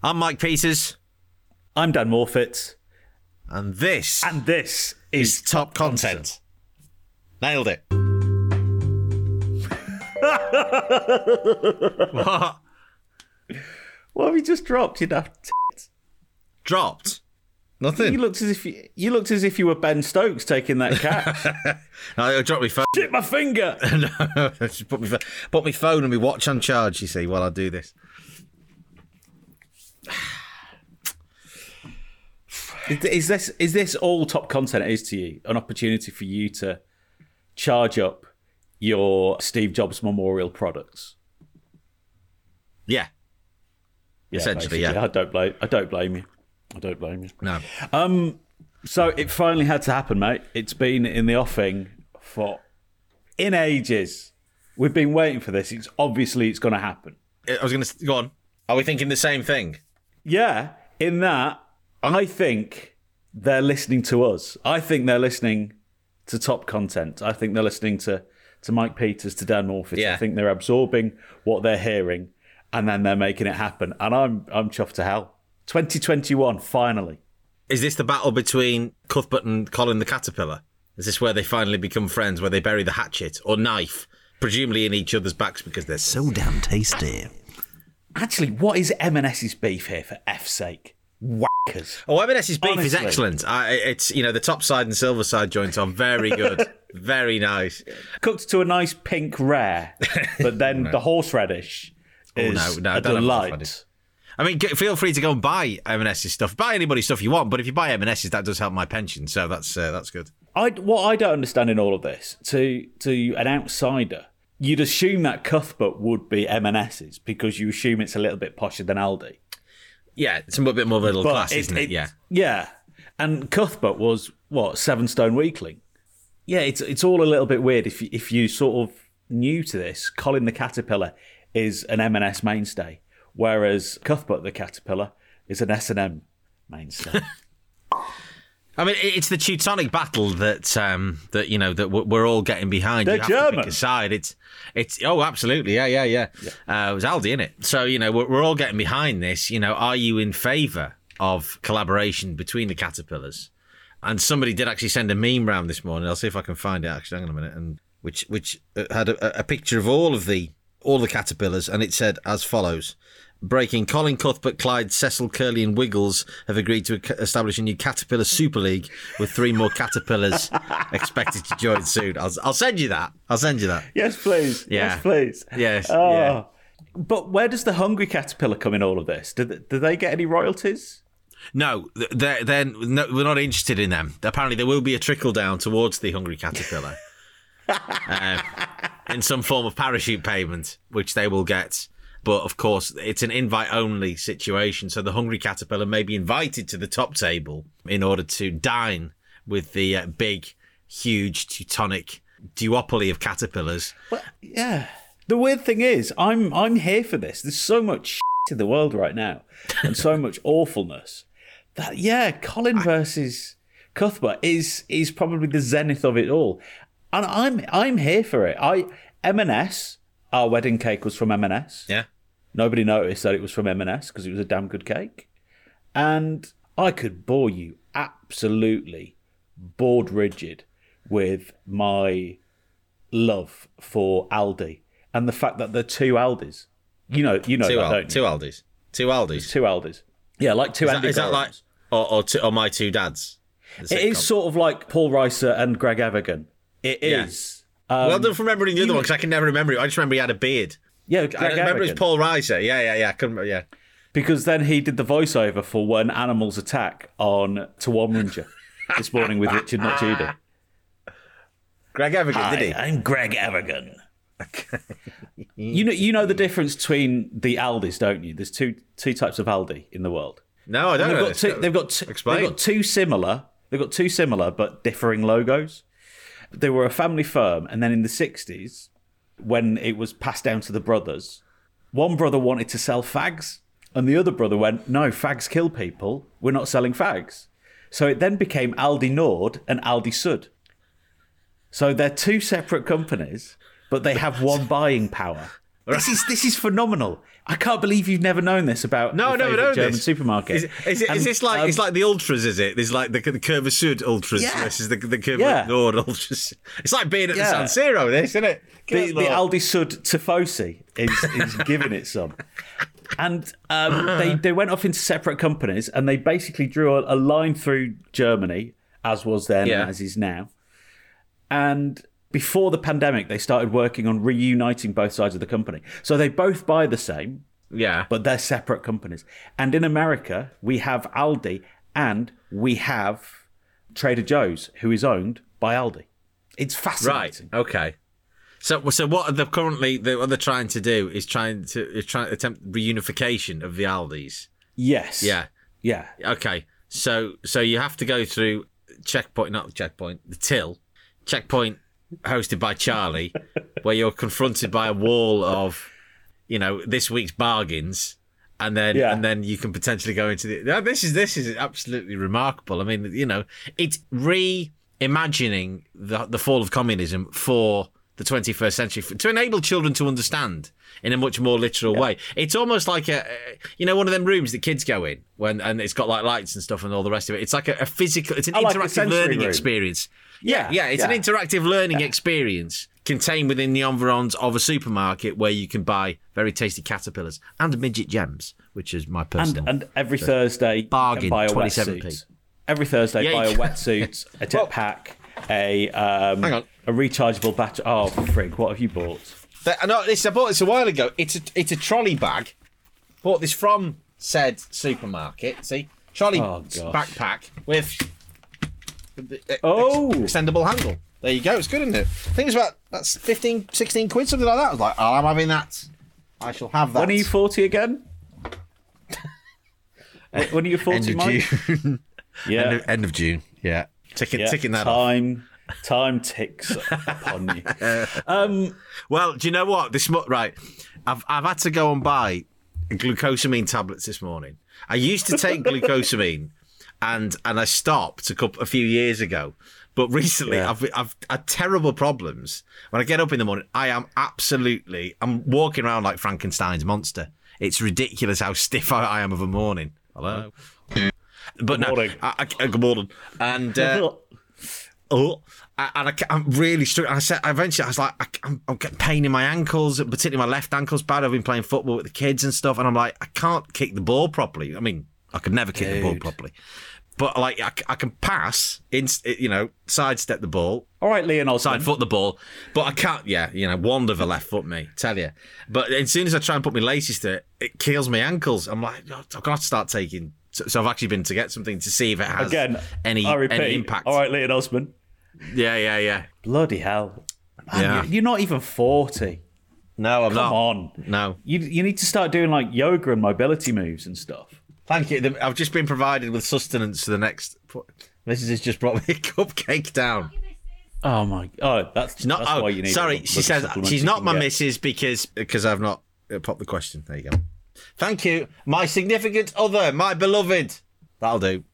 I'm Mike Peters. I'm Dan Morfitt. And this... is Top Content. Nailed it. What? What have you just dropped, you daft tit? Dropped? Nothing. You looked as if you were Ben Stokes taking that catch. No, I dropped my phone. Shit, my finger! No, just put my phone and my watch on charge, you see, while I do this. Is this all Top Content is to you? An opportunity for you to charge up your Steve Jobs memorial products? Yeah, essentially, basically. Yeah. I don't blame you. I don't blame you. No. So it finally had to happen, mate. It's been in the offing for in ages. We've been waiting for this. It's obviously going to happen. I was going to go on. Are we thinking the same thing? Yeah, in that I think they're listening to us. I think they're listening to Top Content. I think they're listening to Mike Peters, to Dan Morfitt. Yeah. I think they're absorbing what they're hearing, and then they're making it happen. And I'm chuffed to hell. 2021, finally. Is this the battle between Cuthbert and Colin the Caterpillar? Is this where they finally become friends, where they bury the hatchet or knife, presumably in each other's backs because they're so damn tasty? Actually, what is M&S's beef here, for F's sake? Wackers. Oh, M&S's beef is excellent. It's, you know, the top side and silver side joints are very good. Very nice. Cooked to a nice pink rare, but then The horseradish is a delight. I mean, feel free to go and buy M&S's stuff. Buy anybody's stuff you want, but if you buy M&S's, that does help my pension, so that's good. What I don't understand in all of this, to an outsider, you'd assume that Cuthbert would be M&S's because you assume it's a little bit posher than Aldi. Yeah, it's a little bit more middle class, isn't it? Yeah. Yeah, and Cuthbert was, what, 7 stone weakling? Yeah, it's all a little bit weird if you sort of new to this. Colin the Caterpillar is an M&S mainstay, whereas Cuthbert the Caterpillar is an S&M mainstay. I mean, it's the Teutonic battle that we're all getting behind. They're German. To pick a side. It's oh, absolutely, yeah. It was Aldi, innit? So, you know, we're all getting behind this. You know, are you in favour of collaboration between the Caterpillars? And somebody did actually send a meme round this morning. I'll see if I can find it. Actually, hang on a minute. And which had a picture of all the Caterpillars, and it said as follows. Breaking: Colin, Cuthbert, Clyde, Cecil, Curly and Wiggles have agreed to establish a new Caterpillar Super League with 3 more Caterpillars expected to join soon. I'll send you that. Yes, please. Yeah. Yes, please. Yes. Oh. Yeah. But where does the Hungry Caterpillar come in all of this? Do they get any royalties? No, they're we're not interested in them. Apparently there will be a trickle-down towards the Hungry Caterpillar in some form of parachute payment, which they will get. But, of course, it's an invite-only situation, so the Hungry Caterpillar may be invited to the top table in order to dine with the big, huge, Teutonic duopoly of caterpillars. Well, yeah. The weird thing is, I'm here for this. There's so much shit in the world right now and so much awfulness that, yeah, Colin versus Cuthbert is probably the zenith of it all. And I'm here for it. M&S... Our wedding cake was from M&S. Yeah. Nobody noticed that it was from M&S because it was a damn good cake. And I could bore you absolutely bored rigid with my love for Aldi and the fact that they're 2 Aldis. You know that, don't you? 2 Aldis. 2 Aldis. 2 Aldis. Yeah, like 2 Aldis. Is that like... Or my 2 dads? It is sort of like Paul Reiser and Greg Evigan. It is... Yeah. Well done for remembering the other one, because I can never remember it. I just remember he had a beard. Yeah, I remember it was Paul Reiser. Yeah. I couldn't remember, yeah. Because then he did the voiceover for When Animals Attack on Tawamrinja this morning with Richard Notchida. Greg Evigan, did he? I'm Greg Evigan. Okay. You know the difference between the Aldis, don't you? There's two types of Aldi in the world. No, I don't know. They've got two similar but differing logos. They were a family firm, and then in the 60s, when it was passed down to the brothers, one brother wanted to sell fags, and the other brother went, no, fags kill people. We're not selling fags. So it then became Aldi Nord and Aldi Sud. So they're 2 separate companies, but they have one buying power. This is phenomenal. I can't believe you've never known this about German supermarket. Is this like it's like the Ultras? Is it? There's like the Curva Sud Ultras versus the Curva Nord Ultras. It's like being at the San Siro. This isn't it? The Aldi Sud Tifosi is giving it some. And they went off into separate companies, and they basically drew a line through Germany, as was then and as is now. And before the pandemic, they started working on reuniting both sides of the company. So they both buy the same, but they're separate companies. And in America, we have Aldi and we have Trader Joe's, who is owned by Aldi. It's fascinating. Right, okay. So what they're what they're trying to do is attempt reunification of the Aldis. Yes. Yeah. Okay. So you have to go through the till. Checkpoint hosted by Charlie, where you're confronted by a wall of, this week's bargains, and then you can potentially go into this is absolutely remarkable. I mean, it's reimagining the fall of communism for the 21st century to enable children to understand in a much more literal way. It's almost like a one of them rooms that kids go in when, and it's got like lights and stuff and all the rest of it. It's like a physical, it's an interactive learning experience. An interactive learning experience contained within the environs of a supermarket where you can buy very tasty caterpillars and midget gems, which is my personal. And every Thursday, bargain, buy a 27p. Every Thursday, buy a wetsuit, a jetpack, a rechargeable battery. Oh, frig, what have you bought? I bought this a while ago. It's a trolley bag. Bought this from said supermarket. See? Trolley backpack with extendable handle. There you go. It's good, isn't it? I think it's about 15, 16 quid, something like that. I was like, I'm having that. I shall have that. When are you 40 again? When are you 40, Mike? June. End of June. Yeah. Ticking that time off. Time ticks upon you. Well, do you know what? I've had to go and buy glucosamine tablets this morning. I used to take glucosamine. And I stopped a few years ago, but recently I've had terrible problems. When I get up in the morning, I'm walking around like Frankenstein's monster. It's ridiculous how stiff I am of a morning. Hello, but morning. Good morning. And I'm really struggling. I'm getting pain in my ankles, particularly my left ankle's bad. I've been playing football with the kids and stuff, and I'm like, I can't kick the ball properly. I mean, I could never kick the ball properly. But like I can pass, sidestep the ball. All right, Leon Olsen. Side foot the ball. But I can't, wander the left foot me, tell you. But as soon as I try and put my laces to it, it kills my ankles. I'm like, oh, I've got to start taking... So I've actually been to get something to see if it has any impact. All right, Leon Olsen. Yeah. Bloody hell. Man, you're not even 40. No, I'm not. Come on. No. You need to start doing like yoga and mobility moves and stuff. Thank you. I've just been provided with sustenance to the next. Mrs. has just brought me a cupcake down. Oh my! Oh, that's not. That's why you need. Sorry, she says she's not my missus because I've not popped the question. There you go. Thank you, my significant other, my beloved. That'll do.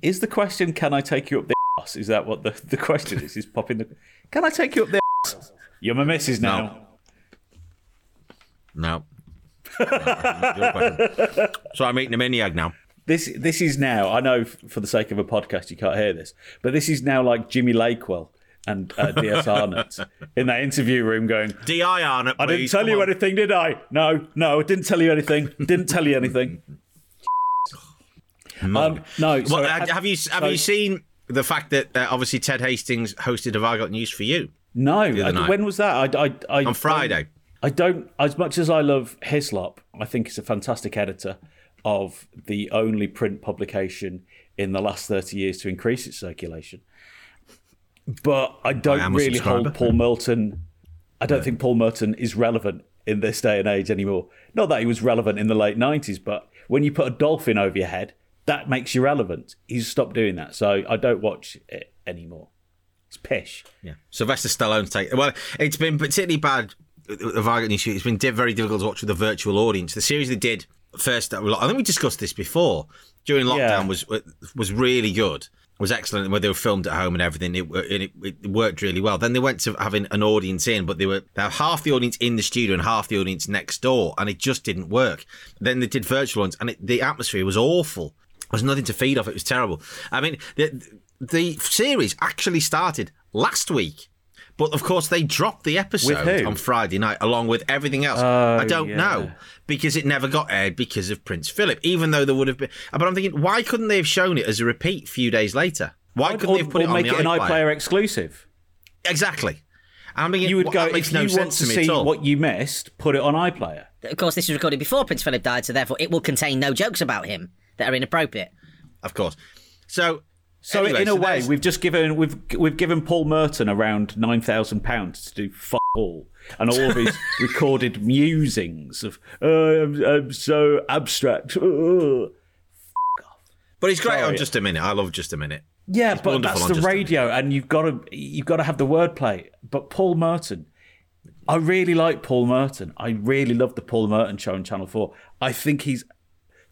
Is the question? Can I take you up the ass? Is that what the question is? Is popping the? Can I take you up the ass? You're my missus now. No. So I'm eating a mini-egg now. This is now, I know for the sake of a podcast you can't hear this, but this is now like Jimmy Lakewell and D.S. Arnott in that interview room going, D.I. Arnott, please, I didn't tell you anything, did I? No, I didn't tell you anything. No. Well, have you seen the fact that obviously Ted Hastings hosted Have I Got News For You? No. When was that? I on Friday. I don't, as much as I love Hislop, I think he's a fantastic editor of the only print publication in the last 30 years to increase its circulation. But I don't really hold Paul Merton. I don't think Paul Merton is relevant in this day and age anymore. Not that he was relevant in the late 90s, but when you put a dolphin over your head, that makes you relevant. He's stopped doing that. So I don't watch it anymore. It's pish. Yeah. Sylvester Stallone's take. Well, it's been particularly bad. It's been very difficult to watch with a virtual audience. The series they did first, I think we discussed this before, during lockdown was really good. was excellent where they were filmed at home and everything. It worked really well. Then they went to having an audience in, but they were half the audience in the studio and half the audience next door, and it just didn't work. Then they did virtual ones, and the atmosphere was awful. There was nothing to feed off. It was terrible. I mean, the series actually started last week, but of course they dropped the episode on Friday night along with everything else. I don't know, because it never got aired because of Prince Philip, even though there would have been. But I'm thinking, why couldn't they have shown it as a repeat a few days later? Why couldn't they have put it on the iPlayer? Or make it an iPlayer exclusive. Exactly. I mean, you would go, if you want to see what you missed, put it on iPlayer. Of course, this was recorded before Prince Philip died, so therefore it will contain no jokes about him that are inappropriate. Of course. So anyway, in a way, we've just given we've given Paul Merton around £9,000 to do fuck all, and all of his recorded musings of I'm so abstract. Fuck off. But he's great on Just a Minute. I love Just a Minute. Yeah, he's but that's the radio, and you've got to have the wordplay. But Paul Merton, I really like Paul Merton. I really love the Paul Merton show on Channel 4. I think he's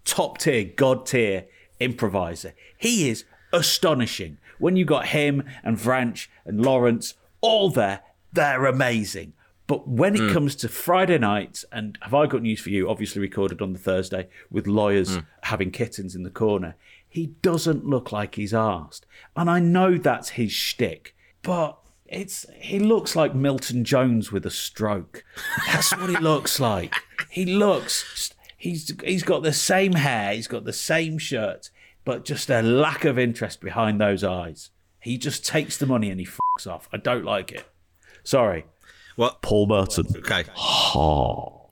top tier, god tier improviser. He is astonishing. When you got him and Vranch and Lawrence all there, they're amazing. But when it comes to Friday nights, and Have I Got News For You, obviously recorded on the Thursday with lawyers having kittens in the corner, he doesn't look like he's arsed. And I know that's his shtick, but he looks like Milton Jones with a stroke. That's what he looks like. He's got the same hair, he's got the same shirt, but just a lack of interest behind those eyes. He just takes the money and he fucks off. I don't like it. Sorry. What? Paul Merton. Okay. Oh.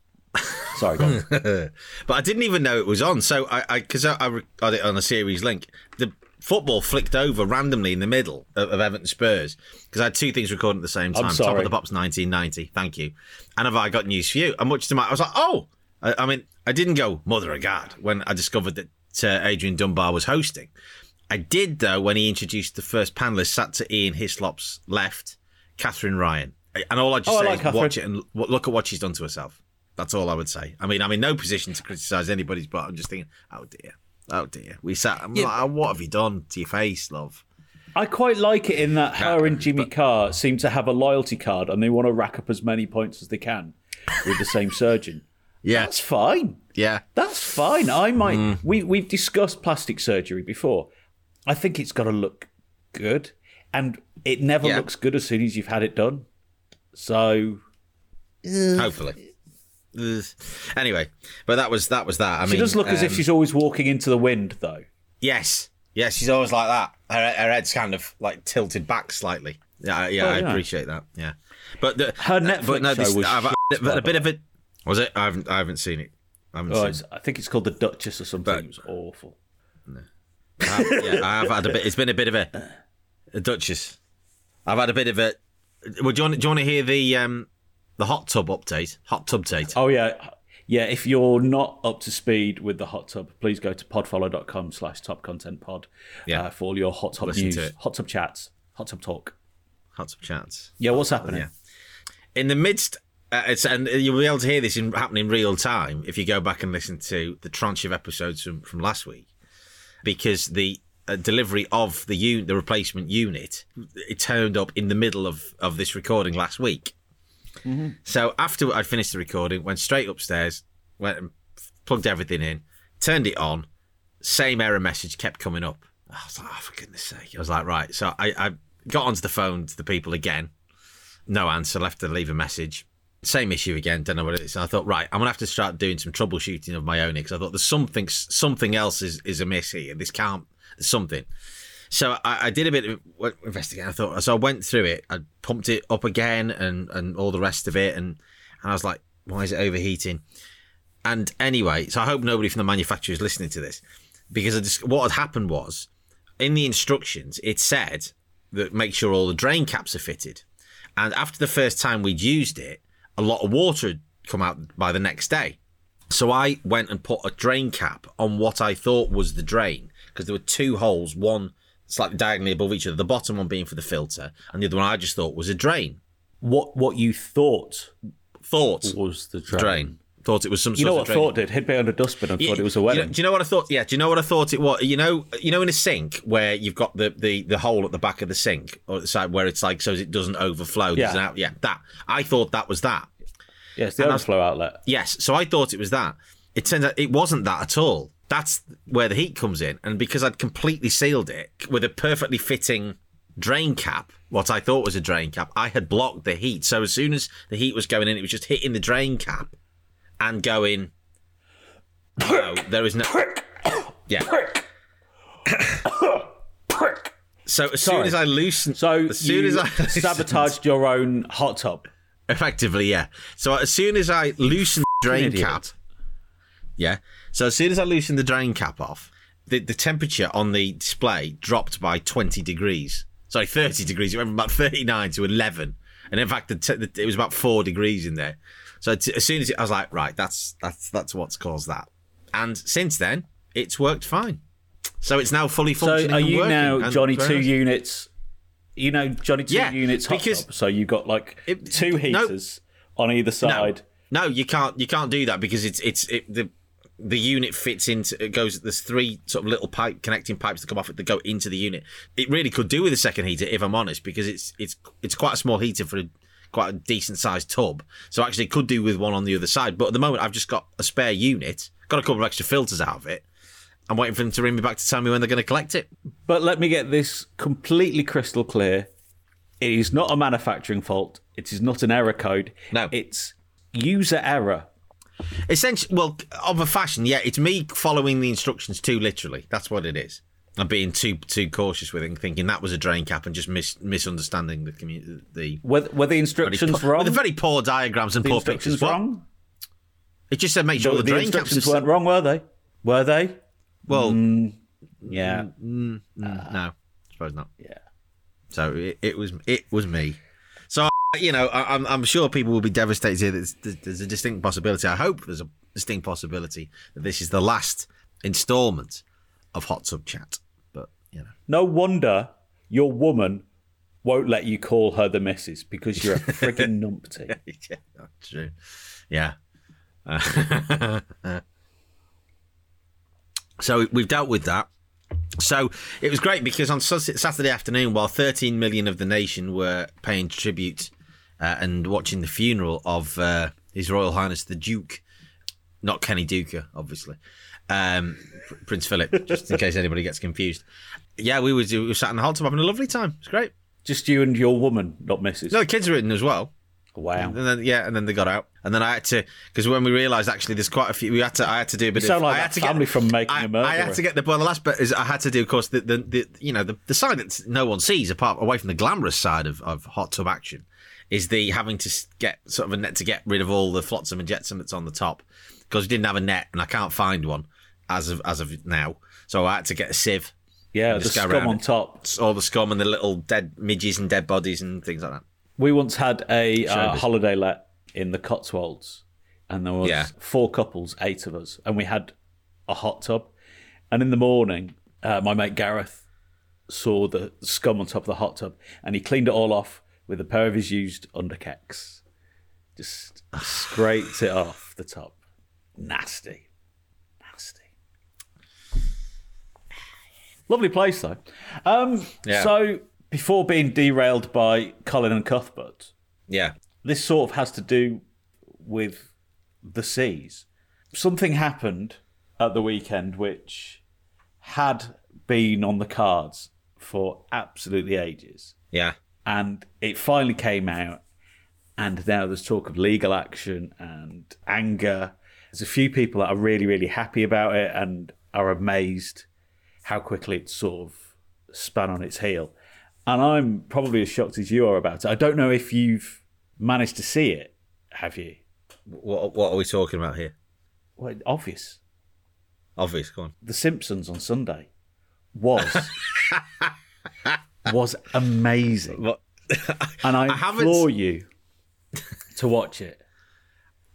Sorry, guys. But I didn't even know it was on. So I got it on a series link. The football flicked over randomly in the middle of Everton Spurs because I had two things recorded at the same time. I'm sorry. Top of the Pops 1990. Thank you. And Have I Got News For You? And much to my, I was like, oh. I mean, I didn't go mother of God when I discovered that Adrian Dunbar was hosting. I did, though, when he introduced the first panelist, sat to Ian Hislop's left, Catherine Ryan. And all I just say is Catherine. Watch it and look at what she's done to herself. That's all I would say. I mean, I'm in no position to criticise anybody's, but I'm just thinking, oh dear. I'm like, what have you done to your face, love? I quite like it in that her and Jimmy Carr seem to have a loyalty card and they want to rack up as many points as they can with the same surgeon. Yeah. That's fine. Yeah. That's fine. I might. We've discussed plastic surgery before. I think it's got to look good. And it never looks good as soon as you've had it done. So. Hopefully. Anyway, but that was that. I mean, she does look as if she's always walking into the wind, though. Yes. Yeah, she's always like that. Her head's kind of like tilted back slightly. Yeah, I appreciate that. Yeah. But her Netflix show was a bit of a. Was it? I haven't seen it. I haven't seen it. I think it's called The Duchess or something. But it was awful. No. I've had a bit. It's been a bit of a Duchess. I've had a bit of a. Well, do you want to hear the hot tub update? Hot tub update. Oh yeah, yeah. If you're not up to speed with the hot tub, please go to podfollow.com/topcontentpod for all your hot tub news, hot tub chats, hot tub talk, hot tub chats. Yeah, what's happening? Yeah. In the midst. And you'll be able to hear this happen in real time if you go back and listen to the tranche of episodes from last week, because the delivery of the replacement unit, it turned up in the middle of this recording last week. Mm-hmm. So after I'd finished the recording, went straight upstairs, went and plugged everything in, turned it on, same error message kept coming up. I was like, oh, for goodness sake. I was like, right. So I got onto the phone to the people again. No answer, left to leave a message. Same issue again, don't know what it is. And I thought, right, I'm going to have to start doing some troubleshooting of my own, because I thought there's something else is amiss here. This can't, there's something. So I did a bit of investigating. I went through it. I pumped it up again and all the rest of it. And I was like, why is it overheating? And anyway, so I hope nobody from the manufacturer is listening to this, because what had happened was, in the instructions, it said that make sure all the drain caps are fitted. And after the first time we'd used it, a lot of water had come out by the next day. So I went and put a drain cap on what I thought was the drain, because there were two holes, one slightly diagonally above each other, the bottom one being for the filter, and the other one I just thought was a drain. What you thought was the drain. Thought it was some sort of... You know what I thought, dude? He'd be on a dustbin and thought it was a wedding. Do you know what I thought? Yeah, do you know what I thought it was? You know in a sink where you've got the hole at the back of the sink or the side where it's like so it doesn't overflow? Yeah, that. I thought that was that. Yes, the overflow outlet. Yes, so I thought it was that. It turns out it wasn't that at all. That's where the heat comes in. And because I'd completely sealed it with a perfectly fitting drain cap, what I thought was a drain cap, I had blocked the heat. So as soon as the heat was going in, it was just hitting the drain cap and going, no, there is no... Prick. So as soon as I loosened... So as soon as I sabotaged your own hot tub. Effectively, yeah. So as soon as I loosened the drain cap... Yeah. So as soon as I loosened the drain cap off, the temperature on the display dropped by 20 degrees. Sorry, 30 degrees. It went from about 39 to 11. And in fact, it was about 4 degrees in there. So as soon as I was like, right, that's what's caused that. And since then, it's worked fine. So it's now fully functioning. So are you now Johnny 2 units? You know Johnny 2 units hot tub. So you've got like 2 heaters on either side. No, you can't do that because the unit fits into it goes. There's 3 sort of little connecting pipes that come off it that go into the unit. It really could do with a second heater, if I'm honest, because it's quite a small heater for quite a decent sized tub. So actually, it could do with one on the other side. But at the moment, I've just got a spare unit, got a couple of extra filters out of it. I'm waiting for them to ring me back to tell me when they're going to collect it. But let me get this completely crystal clear: it is not a manufacturing fault. It is not an error code. No, it's user error. Essentially, well, of a fashion, yeah, it's me following the instructions too literally. That's what it is. I'm being too cautious with it and thinking that was a drain cap and just misunderstanding the community. Were the instructions wrong? With the very poor diagrams and poor pictures. Wrong? It just said make sure the drain caps... The instructions weren't wrong, were they? Were they? Well, yeah. No, I suppose not. Yeah. So it was me. You know, I'm sure people will be devastated here. There's a distinct possibility. I hope there's a distinct possibility that this is the last instalment of Hot Tub Chat. But, you know. No wonder your woman won't let you call her the missus because you're a frigging numpty. Yeah, that's true. Yeah. So we've dealt with that. So it was great because on Saturday afternoon, while 13 million of the nation were paying tribute and watching the funeral of His Royal Highness the Duke, not Kenny Duker, obviously, Prince Philip, just in case anybody gets confused. Yeah, we were sat in the hot tub having a lovely time. It's great. Just you and your woman, not Mrs. No, the kids were in as well. Wow. And then they got out, and then I had to, because when we realised actually there's quite a few, I had to do a bit. You sound like that family from Making a Murderer. I had to get the last bit is I had to do, of course, the side that no one sees apart away from the glamorous side of hot tub action is the having to get sort of a net to get rid of all the flotsam and jetsam that's on the top, because we didn't have a net and I can't find one as of now, so I had to get a sieve. Yeah, the scum on top, all the scum and the little dead midges and dead bodies and things like that. We once had a holiday let in the Cotswolds, and there was 4 couples, 8 of us, and we had a hot tub. And in the morning, my mate Gareth saw the scum on top of the hot tub, and he cleaned it all off with a pair of his used underkecks. Just scraped it off the top. Nasty. Lovely place, though. So... Before being derailed by Colin and Cuthbert, this sort of has to do with the seas. Something happened at the weekend which had been on the cards for absolutely ages. Yeah. And it finally came out, and now there's talk of legal action and anger. There's a few people that are really, really happy about it and are amazed how quickly it sort of spun on its heel. And I'm probably as shocked as you are about it. I don't know if you've managed to see it, have you? What are we talking about here? Well, obvious. Obvious, go on. The Simpsons on Sunday was amazing. What? And I implore you to watch it.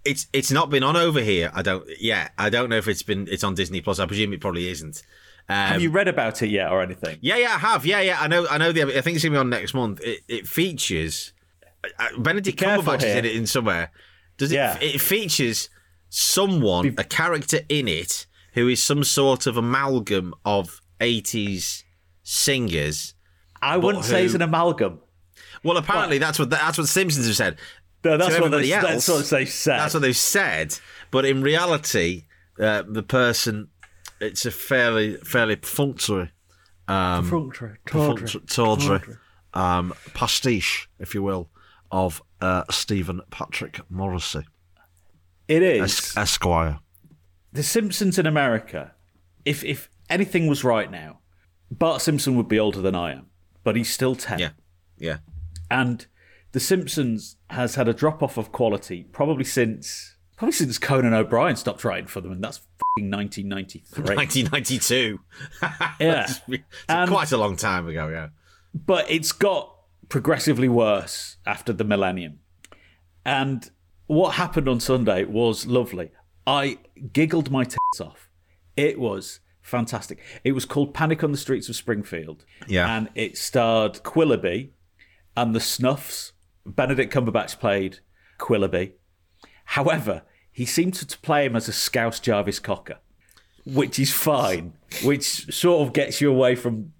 It's not been on over here. I don't know if it's on Disney Plus. I presume it probably isn't. Have you read about it yet or anything? Yeah, I have. Yeah, I know. I think it's going to be on next month. It features... Benedict Cumberbatch is in it somewhere. It features someone, a character in it, who is some sort of amalgam of 80s singers. I wouldn't say it's an amalgam. Well, apparently that's what Simpsons have said. No, that's what they've said. That's what they've said. But in reality, the person, it's a fairly perfunctory, pastiche, if you will, of Stephen Patrick Morrissey. It is Esquire. The Simpsons in America, if anything was right now, Bart Simpson would be older than I am, but he's still 10. Yeah, yeah. And The Simpsons has had a drop-off of quality probably since Conan O'Brien stopped writing for them, and that's fucking 1993. 1992. Yeah. It's quite a long time ago, yeah. But it's got progressively worse after the millennium. And what happened on Sunday was lovely. I giggled my tits off. It was fantastic. It was called Panic on the Streets of Springfield. Yeah. And it starred Quillaby and the Snuffs. Benedict Cumberbatch played Quillaby. However, he seemed to play him as a Scouse Jarvis Cocker, which is fine, which sort of gets you away from...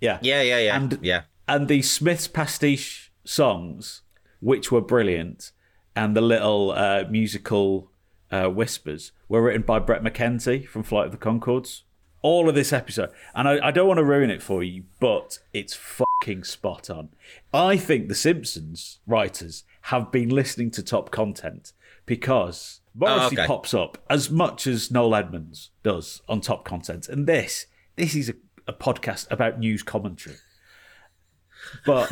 Yeah. Yeah, yeah, yeah. And the Smiths pastiche songs, which were brilliant, and the little musical... Whispers were written by Brett McKenzie from Flight of the Conchords. All of this episode, and I don't want to ruin it for you, but it's fucking spot on. I think the Simpsons writers have been listening to top content because Morrissey pops up as much as Noel Edmonds does on top content, and this is a podcast about news commentary, but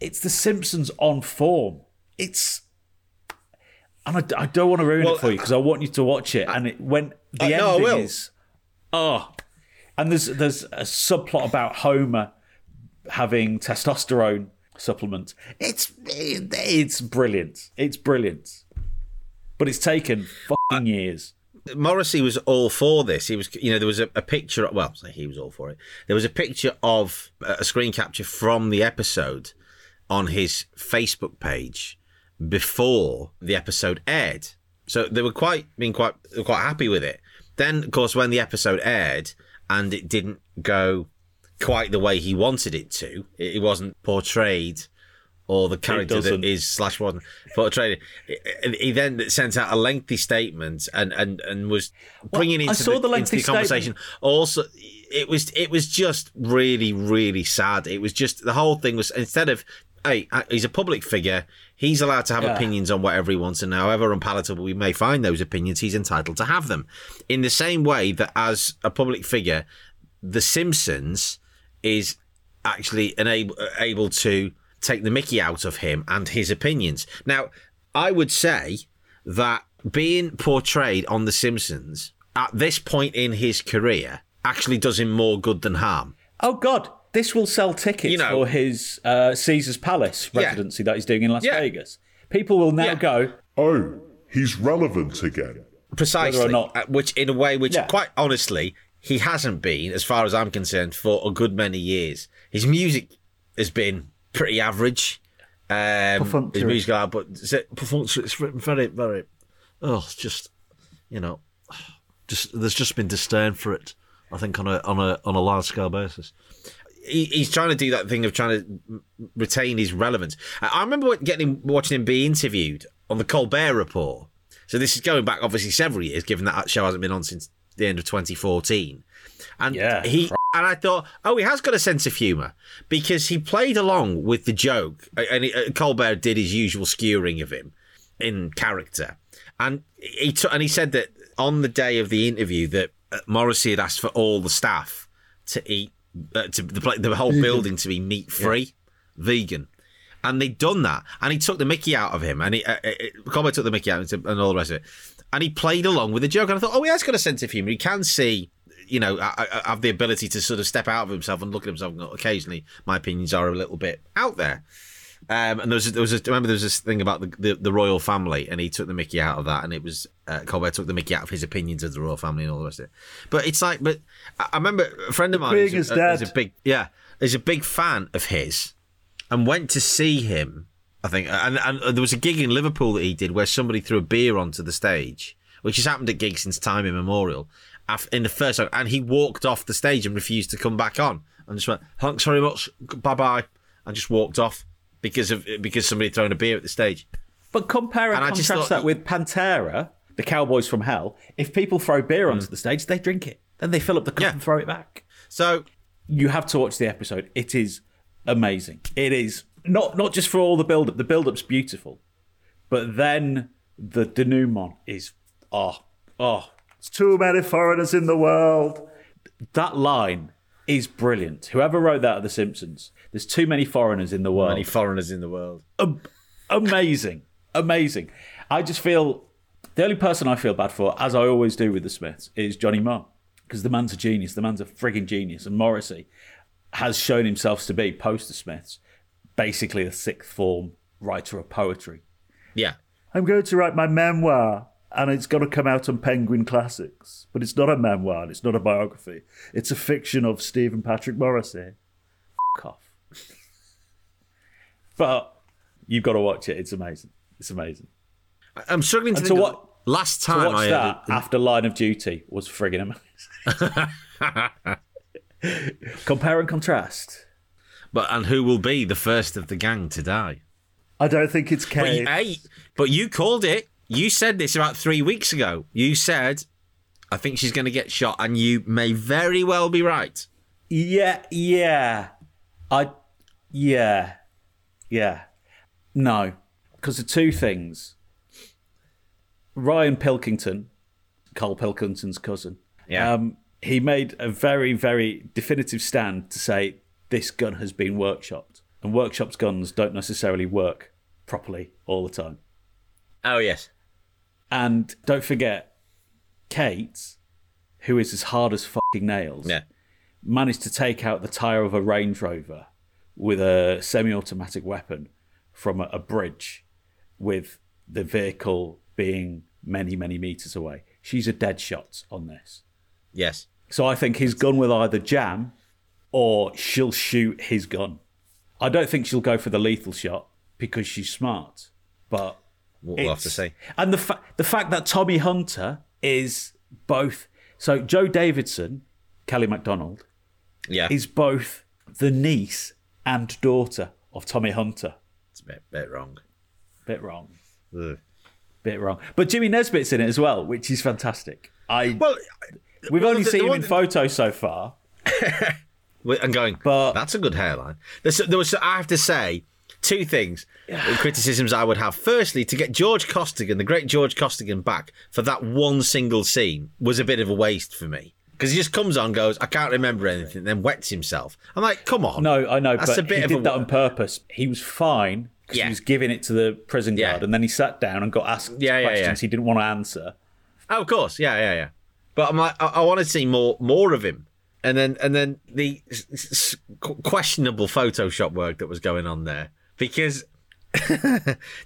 it's the Simpsons on form. And I don't want to ruin it for you because I want you to watch it. And and there's a subplot about Homer having testosterone supplements. It's brilliant. It's brilliant. But it's taken fucking years. Morrissey was all for this. He was, there was a picture. Well, he was all for it. There was a picture of a screen capture from the episode on his Facebook page before the episode aired. So they were quite happy with it. Then, of course, when the episode aired and it didn't go quite the way he wanted it to, it wasn't portrayed, or the character that is / wasn't portrayed. He then sent out a lengthy statement and was bringing into the conversation. Also, it was just really, really sad. It was just, the whole thing was, instead of, hey, he's a public figure. He's allowed to have opinions on whatever he wants, and however unpalatable we may find those opinions, he's entitled to have them. In the same way that as a public figure, The Simpsons is actually able to take the mickey out of him and his opinions. Now, I would say that being portrayed on The Simpsons at this point in his career actually does him more good than harm. Oh, God. This will sell tickets for his Caesar's Palace residency that he's doing in Las Vegas. People will now go, oh, he's relevant again. Precisely. Whether or not. Which quite honestly, he hasn't been, as far as I'm concerned, for a good many years. His music has been pretty average. His musical output. It's written very, very... Oh, it's just, there's just been disdain for it, I think, on a large scale basis. He's trying to do that thing of trying to retain his relevance. I remember watching him be interviewed on the Colbert Report. So this is going back, obviously, several years, given that show hasn't been on since the end of 2014. And I thought, oh, he has got a sense of humour, because he played along with the joke, and Colbert did his usual skewering of him in character. And he said that on the day of the interview that Morrissey had asked for all the staff to eat, the whole building to be meat-free, vegan. And they'd done that. And he took the mickey out of him. And Combo took the mickey out and all the rest of it. And he played along with the joke. And I thought, oh, he has got a sense of humour. He can see, I have the ability to sort of step out of himself and look at himself. And occasionally, my opinions are a little bit out there. And there was this thing about the royal family, and he took the mickey out of that, and it was Colbert took the mickey out of his opinions of the royal family and all the rest of it. But it's like, but I remember a friend of mine is a big fan of his, and went to see him, I think. And there was a gig in Liverpool that he did where somebody threw a beer onto the stage, which has happened at gigs since time immemorial, in the first song, and he walked off the stage and refused to come back on and just went, "Thanks very much, bye-bye," and just walked off because somebody had thrown a beer at the stage. But compare and contrast that with Pantera, the Cowboys from Hell. If people throw beer onto the stage, they drink it. Then they fill up the cup and throw it back. So you have to watch the episode. It is amazing. It is not just for all the build-up. The build-up's beautiful. But then the denouement is, it's too many foreigners in the world. That line is brilliant. Whoever wrote that at The Simpsons, there's too many foreigners in the world. Many foreigners in the world. Amazing. Amazing. I just feel, the only person I feel bad for, as I always do with the Smiths, is Johnny Marr. Because the man's a genius. The man's a frigging genius. And Morrissey has shown himself to be, post the Smiths, basically a sixth form writer of poetry. Yeah. I'm going to write my memoir and it's going to come out on Penguin Classics. But it's not a memoir and it's not a biography. It's a fiction of Stephen Patrick Morrissey. F*** off. But you've got to watch it. It's amazing. It's amazing. I'm struggling to what last time to watch that after Line of Duty was friggin' amazing. Compare and contrast. And who will be the first of the gang to die? I don't think it's Kane. But you called it. You said this about 3 weeks ago. You said, I think she's going to get shot, and you may very well be right. No. Because of two things. Ryan Pilkington, Cole Pilkington's cousin, he made a very, very definitive stand to say this gun has been workshopped. And workshopped guns don't necessarily work properly all the time. Oh, yes. And don't forget, Kate, who is as hard as fucking nails, managed to take out the tyre of a Range Rover with a semi-automatic weapon from a bridge with the vehicle being many, many meters away. She's a dead shot on this. Yes. So I think his gun will either jam or she'll shoot his gun. I don't think she'll go for the lethal shot because she's smart. But we'll have to see. And the fact that Tommy Hunter is both... So Joe Davidson, Kelly MacDonald, is both the niece and daughter of Tommy Hunter. It's a bit wrong. Ugh. Bit wrong, but Jimmy Nesbitt's in it as well, which is fantastic. We've only seen him in photos so far. That's a good hairline. There was, I have to say, two things, criticisms I would have. Firstly, to get George Costigan, the great George Costigan, back for that one single scene was a bit of a waste for me because he just comes on, goes, I can't remember anything, and then wets himself. I'm like, come on. No, I know, that's but a bit he of did a... that on purpose. He was fine. Because he was giving it to the prison guard, and then he sat down and got asked questions he didn't want to answer. Oh, of course, yeah. But I'm like, I want to see more of him, and then the questionable Photoshop work that was going on there. Because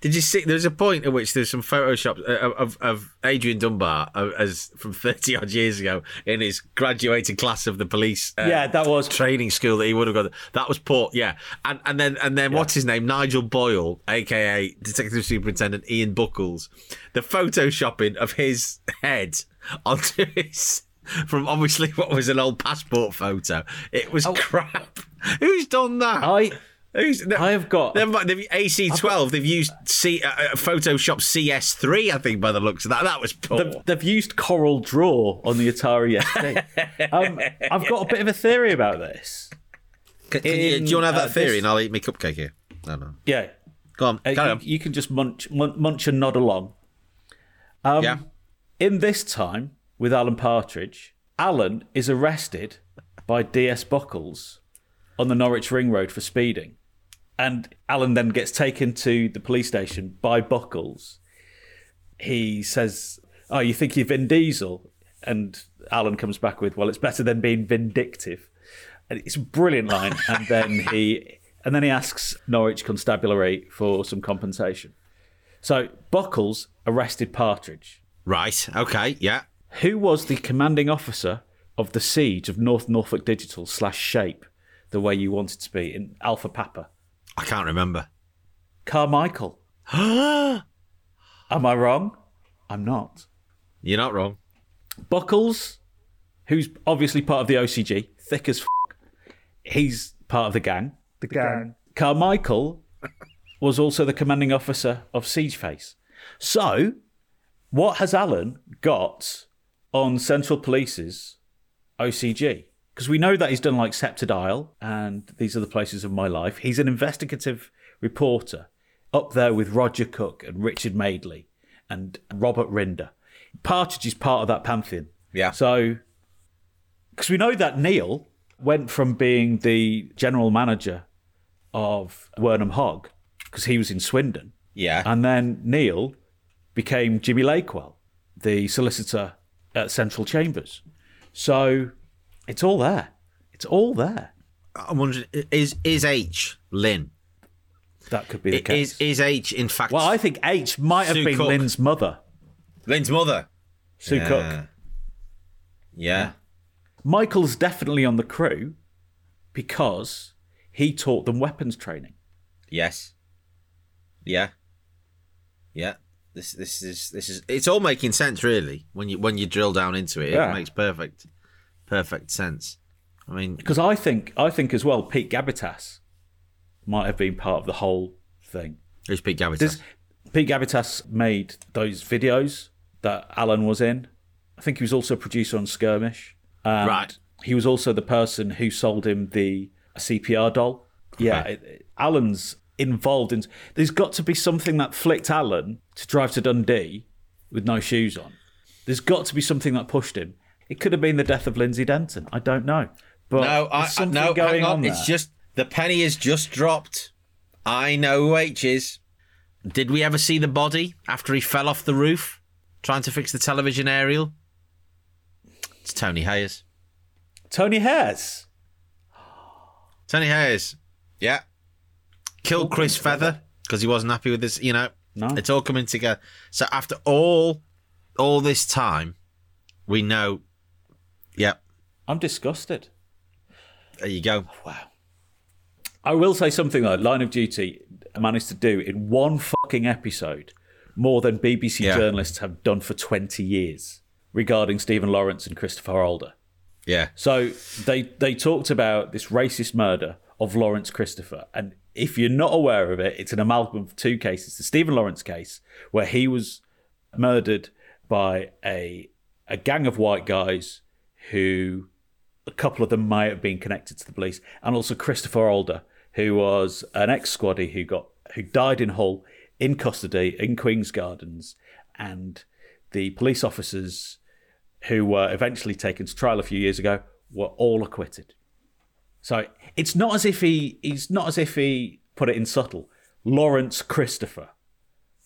did you see? There's a point at which there's some Photoshop of Adrian Dunbar as from 30 odd years ago in his graduating class of the police. That was training school that he would have gone. That was poor. Yeah, and then what's his name? Nigel Boyle, aka Detective Superintendent Ian Buckles, the photoshopping of his head onto his. From obviously what was an old passport photo. It was crap. Who's done that? I have got... They've AC12. They've used Photoshop CS3, I think, by the looks of that. That was poor. They've used Coral Draw on the Atari ST. I've got a bit of a theory about this. Do you want to have that theory and I'll eat my cupcake here? No. Yeah. Go on. Carry on. You can just munch and nod along. In this time, with Alan Partridge, Alan is arrested by DS Buckles on the Norwich Ring Road for speeding. And Alan then gets taken to the police station by Buckles. He says, "Oh, you think you're Vin Diesel?" And Alan comes back with, "Well, it's better than being vindictive." And it's a brilliant line. And then he asks Norwich Constabulary for some compensation. So Buckles arrested Partridge. Right. Okay. Yeah. Who was the commanding officer of the siege of North Norfolk Digital /Shape? The way you wanted to be in Alpha Papa. I can't remember. Carmichael. Am I wrong? I'm not. You're not wrong. Buckles, who's obviously part of the OCG, thick as f***. He's part of the gang. The gang. Carmichael was also the commanding officer of Siegeface. So, what has Alan got on Central Police's OCG? Because we know that he's done like Sceptred Isle and These Are the Places of My Life. He's an investigative reporter up there with Roger Cook and Richard Madeley and Robert Rinder. Partridge is part of that pantheon. Yeah. So, because we know that Neil went from being the general manager of Wernham Hogg, because he was in Swindon. Yeah. And then Neil became Jimmy Lakewell, the solicitor at Central Chambers. So it's all there. It's all there. I'm wondering, is H Lynn? That could be the case. Is H, in fact... Well, I think H might have been Cook. Lynn's mother. Lynn's mother? Sue Cook. Yeah. Michael's definitely on the crew because he taught them weapons training. Yes. Yeah. Yeah. This is it's all making sense, really, when you drill down into it. Yeah. It makes perfect sense. I mean, because I think as well Pete Gabitas might have been part of the whole thing. Who's Pete Gabitas? Pete Gabitas made those videos that Alan was in. I think he was also a producer on Skirmish. Right. He was also the person who sold him the CPR doll. Yeah. Right. Alan's involved in... There's got to be something that flicked Alan to drive to Dundee with no shoes on. There's got to be something that pushed him. It could have been the death of Lindsay Denton. I don't know. But no, hang on. It's just... The penny has just dropped. I know who H is. Did we ever see the body after he fell off the roof trying to fix the television aerial? It's Tony Hayes. Tony Hayes? Tony Hayes. Yeah. Killed Chris Feather because he wasn't happy with this, you know. No. It's all coming together. So after all this time, we know. Yep. Yeah. I'm disgusted. There you go. Oh, wow. I will say something though. Line of Duty managed to do in one fucking episode more than BBC journalists have done for 20 years regarding Stephen Lawrence and Christopher Alder. Yeah. So they talked about this racist murder of Lawrence Christopher. And if you're not aware of it, it's an amalgam of two cases. The Stephen Lawrence case, where he was murdered by a gang of white guys who a couple of them might have been connected to the police. And also Christopher Alder, who was an ex-squaddy who died in Hull, in custody, in Queen's Gardens, and the police officers who were eventually taken to trial a few years ago were all acquitted. So it's not as if he put it in subtle. Lawrence Christopher.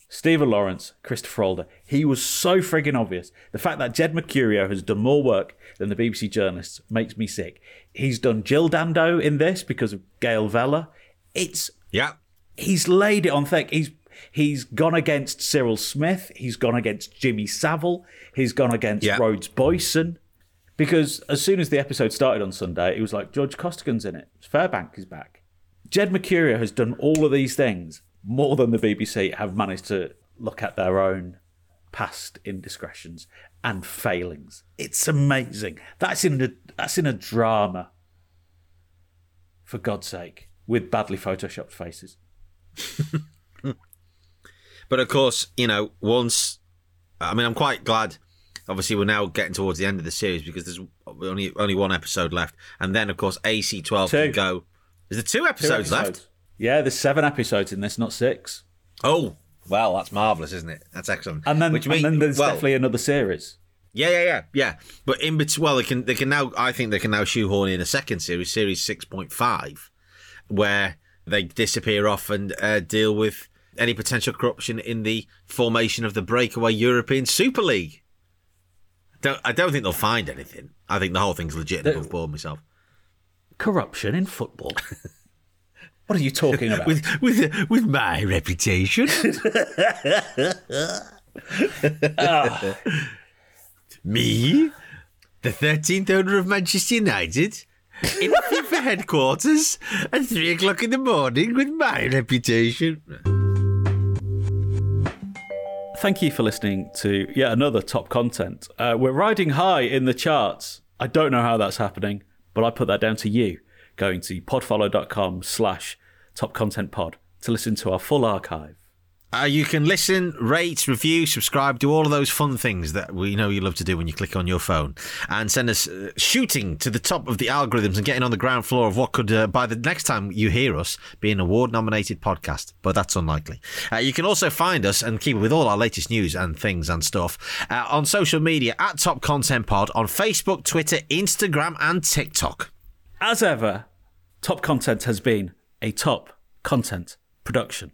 Stephen Lawrence, Christopher Alder. He was so friggin' obvious. The fact that Jed Mercurio has done more work than the BBC journalists makes me sick. He's done Jill Dando in this because of Gail Vella. He's laid it on thick. He's gone against Cyril Smith. He's gone against Jimmy Savile. He's gone against Rhodes Boyson. Because as soon as the episode started on Sunday, it was like, George Costigan's in it. Fairbank is back. Jed Mercurio has done all of these things more than the BBC have managed to look at their own past indiscretions and failings. It's amazing. That's in a drama, for God's sake, with badly photoshopped faces. But of course, you know, I'm quite glad, obviously we're now getting towards the end of the series because there's only one episode left. And then, of course, AC12 can go. Is there two episodes left? Yeah, there's 7 episodes in this, not 6. Oh, well, that's marvellous, isn't it? That's excellent. And then, there's definitely another series. Yeah. But in between, well, they can now shoehorn in a second series, Series 6.5, where they disappear off and deal with any potential corruption in the formation of the breakaway European Super League. I don't think they'll find anything. I think the whole thing's legit above board myself. Corruption in football. What are you talking about? with my reputation. Me, the 13th owner of Manchester United, Anything for headquarters at 3 o'clock in the morning with my reputation. Thank you for listening to yet another top content. We're riding high in the charts. I don't know how that's happening, but I put that down to you going to podfollow.com/topcontentpod to listen to our full archive. You can listen, rate, review, subscribe, do all of those fun things that we know you love to do when you click on your phone, and send us shooting to the top of the algorithms and getting on the ground floor of what could, by the next time you hear us, be an award-nominated podcast, but that's unlikely. You can also find us and keep up with all our latest news and things and stuff on social media at Top Content Pod on Facebook, Twitter, Instagram, and TikTok. As ever, Top Content has been a Top Content production.